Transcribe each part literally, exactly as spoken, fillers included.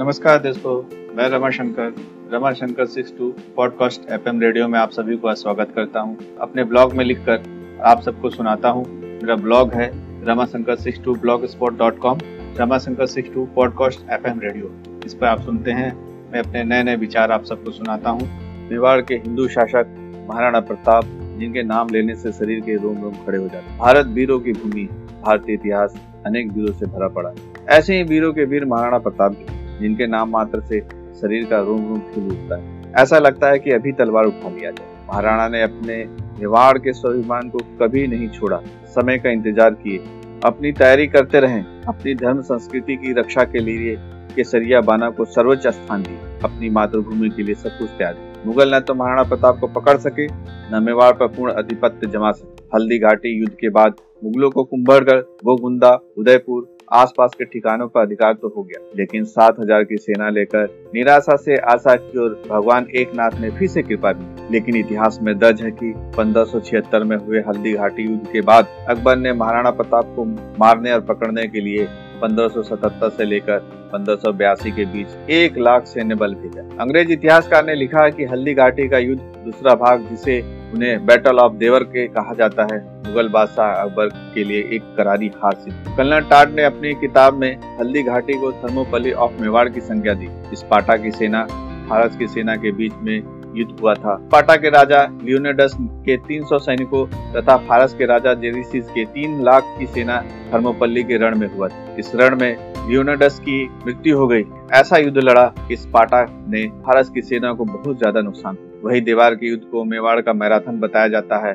नमस्कार दोस्तों, मैं Ramashankar Ramashankar six two podcast FM radio में आप सभी को स्वागत करता हूं। अपने ब्लॉग में लिखकर आप सबको सुनाता हूं। मेरा ब्लॉग है Ramashankar six two blogspot dot com Ramashankar six two podcast FM radio. इस पर आप सुनते हैं, मैं अपने नए नए विचार आप सबको सुनाता हूँ। मेवाड़ के हिंदू शासक महाराणा प्रताप, जिनके नाम लेने से शरीर के रोम रोम खड़े हो जाते। भारत वीरों की भूमि, भारतीय इतिहास अनेक वीरों से भरा पड़ा। ऐसे ही वीरों के वीर महाराणा प्रताप, जिनके नाम मात्र से शरीर का रोम रोम खिल उठता है। ऐसा लगता है कि अभी तलवार उठा लिया जाए। महाराणा ने अपने मेवाड़ के स्वाभिमान को कभी नहीं छोड़ा। समय का इंतजार किए, अपनी तैयारी करते रहे, अपनी धर्म संस्कृति की रक्षा के लिए केसरिया बाना को सर्वोच्च स्थान दिया, अपनी मातृभूमि के लिए सब कुछ त्याग। मुगल न तो महाराणा प्रताप को पकड़ सके, न मेवाड़ पर पूर्ण आधिपत्य जमा सके। हल्दीघाटी युद्ध के बाद मुगलों को कुम्भलगढ़, गोगुंदा, उदयपुर आसपास के ठिकानों पर अधिकार तो हो गया, लेकिन सात हज़ार की सेना लेकर निराशा से आशा की ओर भगवान एकनाथ ने फिर से कृपा की। लेकिन इतिहास में दर्ज है कि पंद्रह सौ छिहत्तर में हुए हल्दीघाटी युद्ध के बाद अकबर ने महाराणा प्रताप को मारने और पकड़ने के लिए पंद्रह सौ सतहत्तर से लेकर पंद्रह सौ बयासी के बीच एक लाख सैन्य बल भेजा। अंग्रेज इतिहासकार ने लिखा है कि हल्दीघाटी का युद्ध दूसरा भाग, जिसे उन्हें बैटल ऑफ देवर के कहा जाता है, मुगल बादशाह अकबर के लिए एक करारी हार सिद्ध। कर्नल टॉड ने अपनी किताब में हल्दीघाटी को थर्मोपल्ली ऑफ मेवाड़ की संज्ञा दी। स्पार्टा की सेना फारस की सेना के बीच में युद्ध हुआ था। स्पार्टा के राजा लियोनिडास के तीन सौ सैनिकों तथा फारस के राजा डेरियस के तीन लाख की सेना थर्मोपल्ली के रण में हुआ था। इस रण में लियोनिडास की मृत्यु हो गई। ऐसा युद्ध लड़ा कि स्पार्टा ने फारस की सेना को बहुत ज्यादा नुकसान। वही देवार के युद्ध को मेवाड़ का मैराथन बताया जाता है।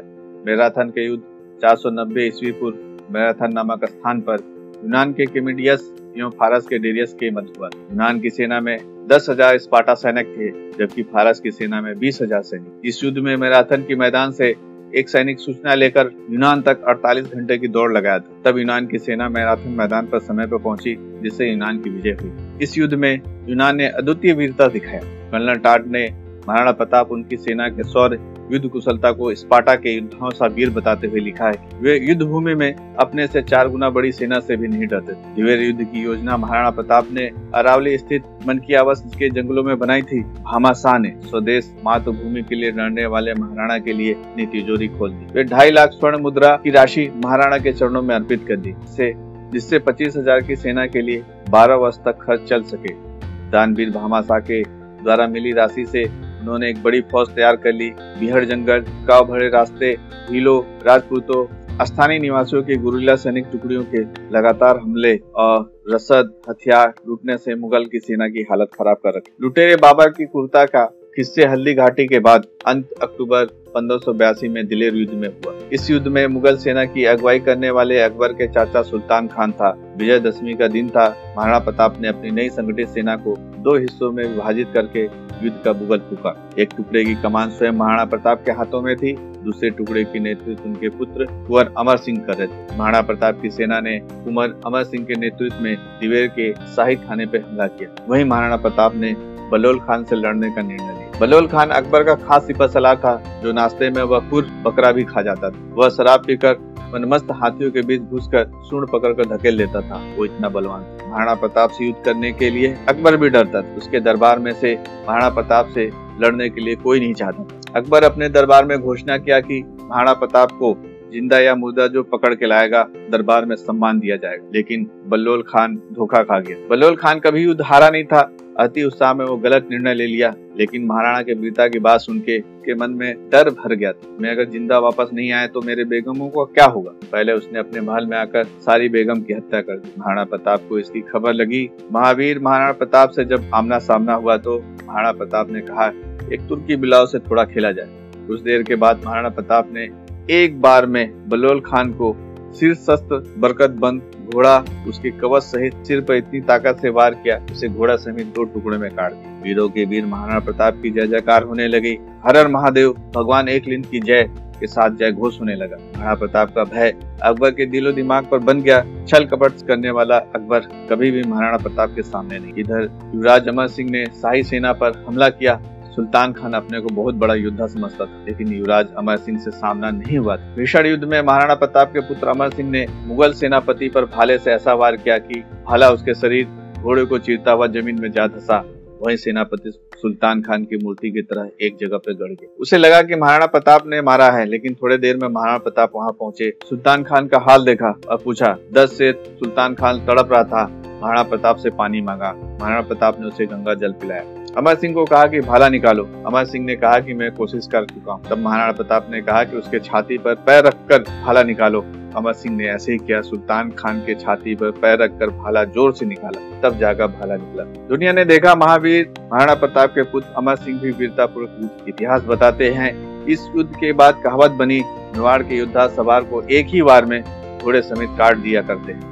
मैराथन के युद्ध चार सौ नब्बे ईस्वी पूर्व मैराथन नामक स्थान पर यूनान के किमिडियस एवं फारस के डेरियस के मध्य हुआ। यूनान की सेना में दस हज़ार स्पार्टा सैनिक थे, जबकि फारस की सेना में बीस हज़ार सैनिक। इस युद्ध में मैराथन के मैदान से एक सैनिक सूचना लेकर यूनान तक अड़तालीस घंटे की दौड़ लगाया था। तब यूनान की सेना मैराथन मैदान पर समय पर पहुंची, जिससे यूनान की विजय हुई। इस युद्ध में यूनान ने अद्वितीय वीरता दिखाया। कर्नल टॉड ने महाराणा प्रताप उनकी सेना के शौर्य युद्ध कुशलता को स्पार्टा के योद्धाओं सा वीर बताते हुए लिखा है। वे युद्ध भूमि में अपने से चार गुना बड़ी सेना से भी नहीं डरते थे। दिवेर युद्ध की योजना महाराणा प्रताप ने अरावली स्थित मनकियावस के जंगलों में बनाई थी। भामाशाह ने स्वदेश मातृभूमि के लिए लड़ने वाले महाराणा के लिए अपनी तिजोरी खोल दी। वे ढाई लाख स्वर्ण मुद्रा की राशि महाराणा के चरणों में अर्पित कर दी, जिससे पच्चीस हजार की सेना के लिए बारह वर्ष तक खर्च चल सके। दानवीर भामाशाह के द्वारा मिली राशि से उन्होंने एक बड़ी फौज तैयार कर ली। बिहड़ जंगल, गांव भरे रास्ते, भीलों, राजपूतों, स्थानीय निवासियों के गुरिल्ला सैनिक टुकड़ियों के लगातार हमले और रसद हथियार लूटने से मुगल की सेना की हालत खराब कर रखी। लुटेरे बाबर की कुर्ता का किस्से हल्दी घाटी के बाद अंत अक्टूबर पंद्रह सौ बयासी में दिलेर युद्ध में हुआ। इस युद्ध में मुगल सेना की अगुवाई करने वाले अकबर के चाचा सुल्तान खान था। विजय दशमी का दिन था। महाराणा प्रताप ने अपनी नई संगठित सेना को दो हिस्सों में विभाजित करके युद्ध का भूगल फूका। एक टुकड़े की कमान स्वयं महाराणा प्रताप के हाथों में थी, दूसरे टुकड़े की नेतृत्व उनके पुत्र कुंवर अमर सिंह कर रहे थे। महाराणा प्रताप की सेना ने कुंवर अमर सिंह के नेतृत्व में दिवेर के शाही थाने पर हमला किया। वहीं महाराणा प्रताप ने बलोल खान से लड़ने का निर्णय लिया। बलोल खान अकबर का खास सिपह सलार था, जो नाश्ते में वह खुद बकरा भी खा जाता था। वह शराब पीकर मनमस्त हाथियों के बीच घुसकर सूंड पकड़कर धकेल देता था। वो इतना बलवान था। महाराणा प्रताप से युद्ध करने के लिए अकबर भी डरता था। उसके दरबार में से महाराणा प्रताप से लड़ने के लिए कोई नहीं चाहता। अकबर अपने दरबार में घोषणा किया कि महाराणा प्रताप को जिंदा या मुर्दा जो पकड़ के लाएगा दरबार में सम्मान दिया जाएगा। लेकिन बलोल खान धोखा खा गया। बलोल खान कभी युद्ध हारा नहीं था। अति उत्साह में वो गलत निर्णय ले लिया, लेकिन महाराणा के वीरता की बात सुनके के मन में डर भर गया था। मैं अगर जिंदा वापस नहीं आया तो मेरे बेगमों को क्या होगा। पहले उसने अपने महल में आकर सारी बेगम की हत्या कर दी। महाराणा प्रताप को इसकी खबर लगी। महावीर महाराणा प्रताप से जब आमना सामना हुआ तो महाराणा प्रताप ने कहा, एक तुर्की बिलाव से थोड़ा खेला जाए। कुछ देर के बाद महाराणा प्रताप ने एक बार में बलोल खान को सिर शस्त्र बरकत बंद घोड़ा उसके कवच सहित सिर पर इतनी ताकत से वार किया, उसे घोड़ा समेत दो टुकड़े में काट दिया। वीरों के वीर महाराणा प्रताप की जय जयकार होने लगी। हर हर महादेव, भगवान एकलिंग की जय के साथ जय घोष होने लगा। महाराणा प्रताप का भय अकबर के दिलो दिमाग पर बन गया। छल कपट करने वाला अकबर कभी भी महाराणा प्रताप के सामने नहीं। इधर युवराज अमर सिंह ने शाही सेना पर हमला किया। सुल्तान खान अपने को बहुत बड़ा योद्धा समझता था, लेकिन युवराज अमर सिंह से सामना नहीं हुआ था। भीषण युद्ध में महाराणा प्रताप के पुत्र अमर सिंह ने मुगल सेनापति पर भाले से ऐसा वार किया कि भाला उसके शरीर घोड़े को चीरता हुआ जमीन में जा धसा। वहीं सेनापति सुल्तान खान की मूर्ति की तरह एक जगह पर गड़ गए। उसे लगा कि महाराणा प्रताप ने मारा है, लेकिन थोड़ी देर में महाराणा प्रताप वहां पहुंचे, सुल्तान खान का हाल देखा और पूछा। दस से सुल्तान खान तड़प रहा था। महाराणा प्रताप से पानी मांगा, महाराणा प्रताप ने उसे गंगा जल पिलाया। अमर सिंह को कहा कि भाला निकालो। अमर सिंह ने कहा कि मैं कोशिश कर चुका हूँ। तब महाराणा प्रताप ने कहा कि उसके छाती पर पैर रखकर भाला निकालो। अमर सिंह ने ऐसे ही किया। सुल्तान खान के छाती पर पैर रखकर भाला जोर से निकाला, तब जाकर भाला निकला। दुनिया ने देखा महावीर महाराणा प्रताप के पुत्र अमर सिंह भी वीरतापूर्वक युद्ध। इतिहास बताते हैं इस युद्ध के बाद कहावत बनी, मेवाड़ के योद्धा सवार को एक ही बार में घोड़े समेत काट दिया करते हैं।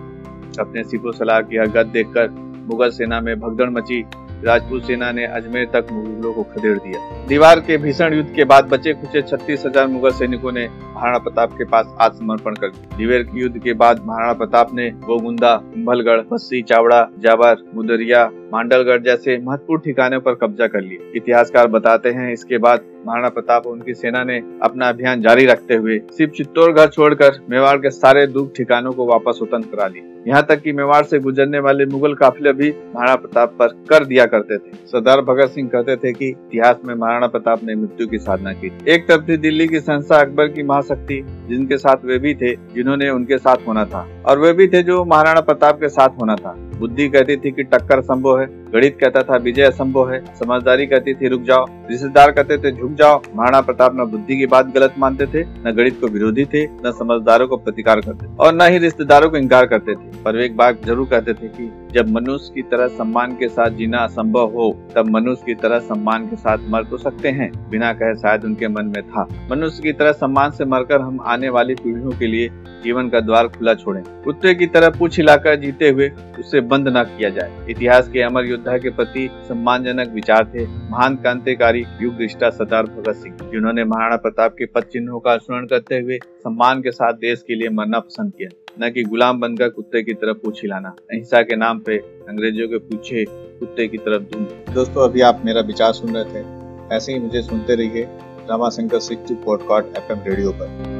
अपने सिपो सलार की हरकत देखकर मुगल सेना में भगदड़ मची। राजपूत सेना ने अजमेर तक मुगलों को खदेड़ दिया। दीवार के भीषण युद्ध के बाद बचे खुचे छत्तीस हजार मुगल सैनिकों ने महाराणा प्रताप के पास आत्मसमर्पण कर दिया। दिवेर के युद्ध के बाद महाराणा प्रताप ने गोगुंदा, कुम्भलगढ़, बस्सी, चावड़ा, जावर, मुदरिया, मांडलगढ़ जैसे महत्वपूर्ण ठिकानों पर कब्जा कर लिया। इतिहासकार बताते हैं इसके बाद महाराणा प्रताप और उनकी सेना ने अपना अभियान जारी रखते हुए सिर्फ चित्तौड़गढ़ छोड़कर मेवाड़ के सारे दुर्ग ठिकानों को वापस स्वतंत्र करा लिए। यहाँ तक कि मेवाड़ से गुजरने वाले मुगल काफिले भी महाराणा प्रताप पर कर दिया करते थे। सरदार भगत सिंह कहते थे कि इतिहास में महाराणा प्रताप ने मृत्यु की साधना की। एक तरफ थी दिल्ली की संस्था अकबर की महाशक्ति, जिनके साथ वे भी थे जिन्होंने उनके साथ होना था, और वे भी थे जो महाराणा प्रताप के साथ होना था। बुद्धि कहती थी कि टक्कर असंभव है, गणित कहता था विजय असंभव है, समझदारी कहती थी रुक जाओ, रिश्तेदार कहते थे झुक जाओ। महाराणा प्रताप न बुद्धि की बात गलत मानते थे, न गणित को विरोधी थे, न समझदारों को प्रतिकार करते थे, और न ही रिश्तेदारों को इनकार करते थे। पर वे एक बात जरूर कहते थे कि जब मनुष्य की तरह सम्मान के साथ जीना असंभव हो, तब मनुष्य की तरह सम्मान के साथ मर तो सकते हैं। बिना कहे शायद उनके मन में था, मनुष्य की तरह सम्मान से मरकर हम आने वाली पीढ़ियों के लिए जीवन का द्वार खुला छोड़ें, कुत्ते की तरह पूछ हिलाकर जीते हुए उससे बंद न किया जाए। इतिहास के अमर योद्धा के प्रति सम्मानजनक विचार थे महान क्रांतिकारी युग दृष्टा सरदार भगत सिंह, जिन्होंने महाराणा प्रताप के पद चिन्हों का स्मरण करते हुए सम्मान के साथ देश के लिए मरना पसंद किया, न कि गुलाम बनकर कुत्ते की तरफ पूछ हिलाना। अहिंसा के नाम पे अंग्रेजों के पीछे कुत्ते की तरफ ढूंढ। दोस्तों, अभी आप मेरा विचार सुन रहे थे। ऐसे ही मुझे सुनते रहिए Ramashankar six two podcast F M radio पर।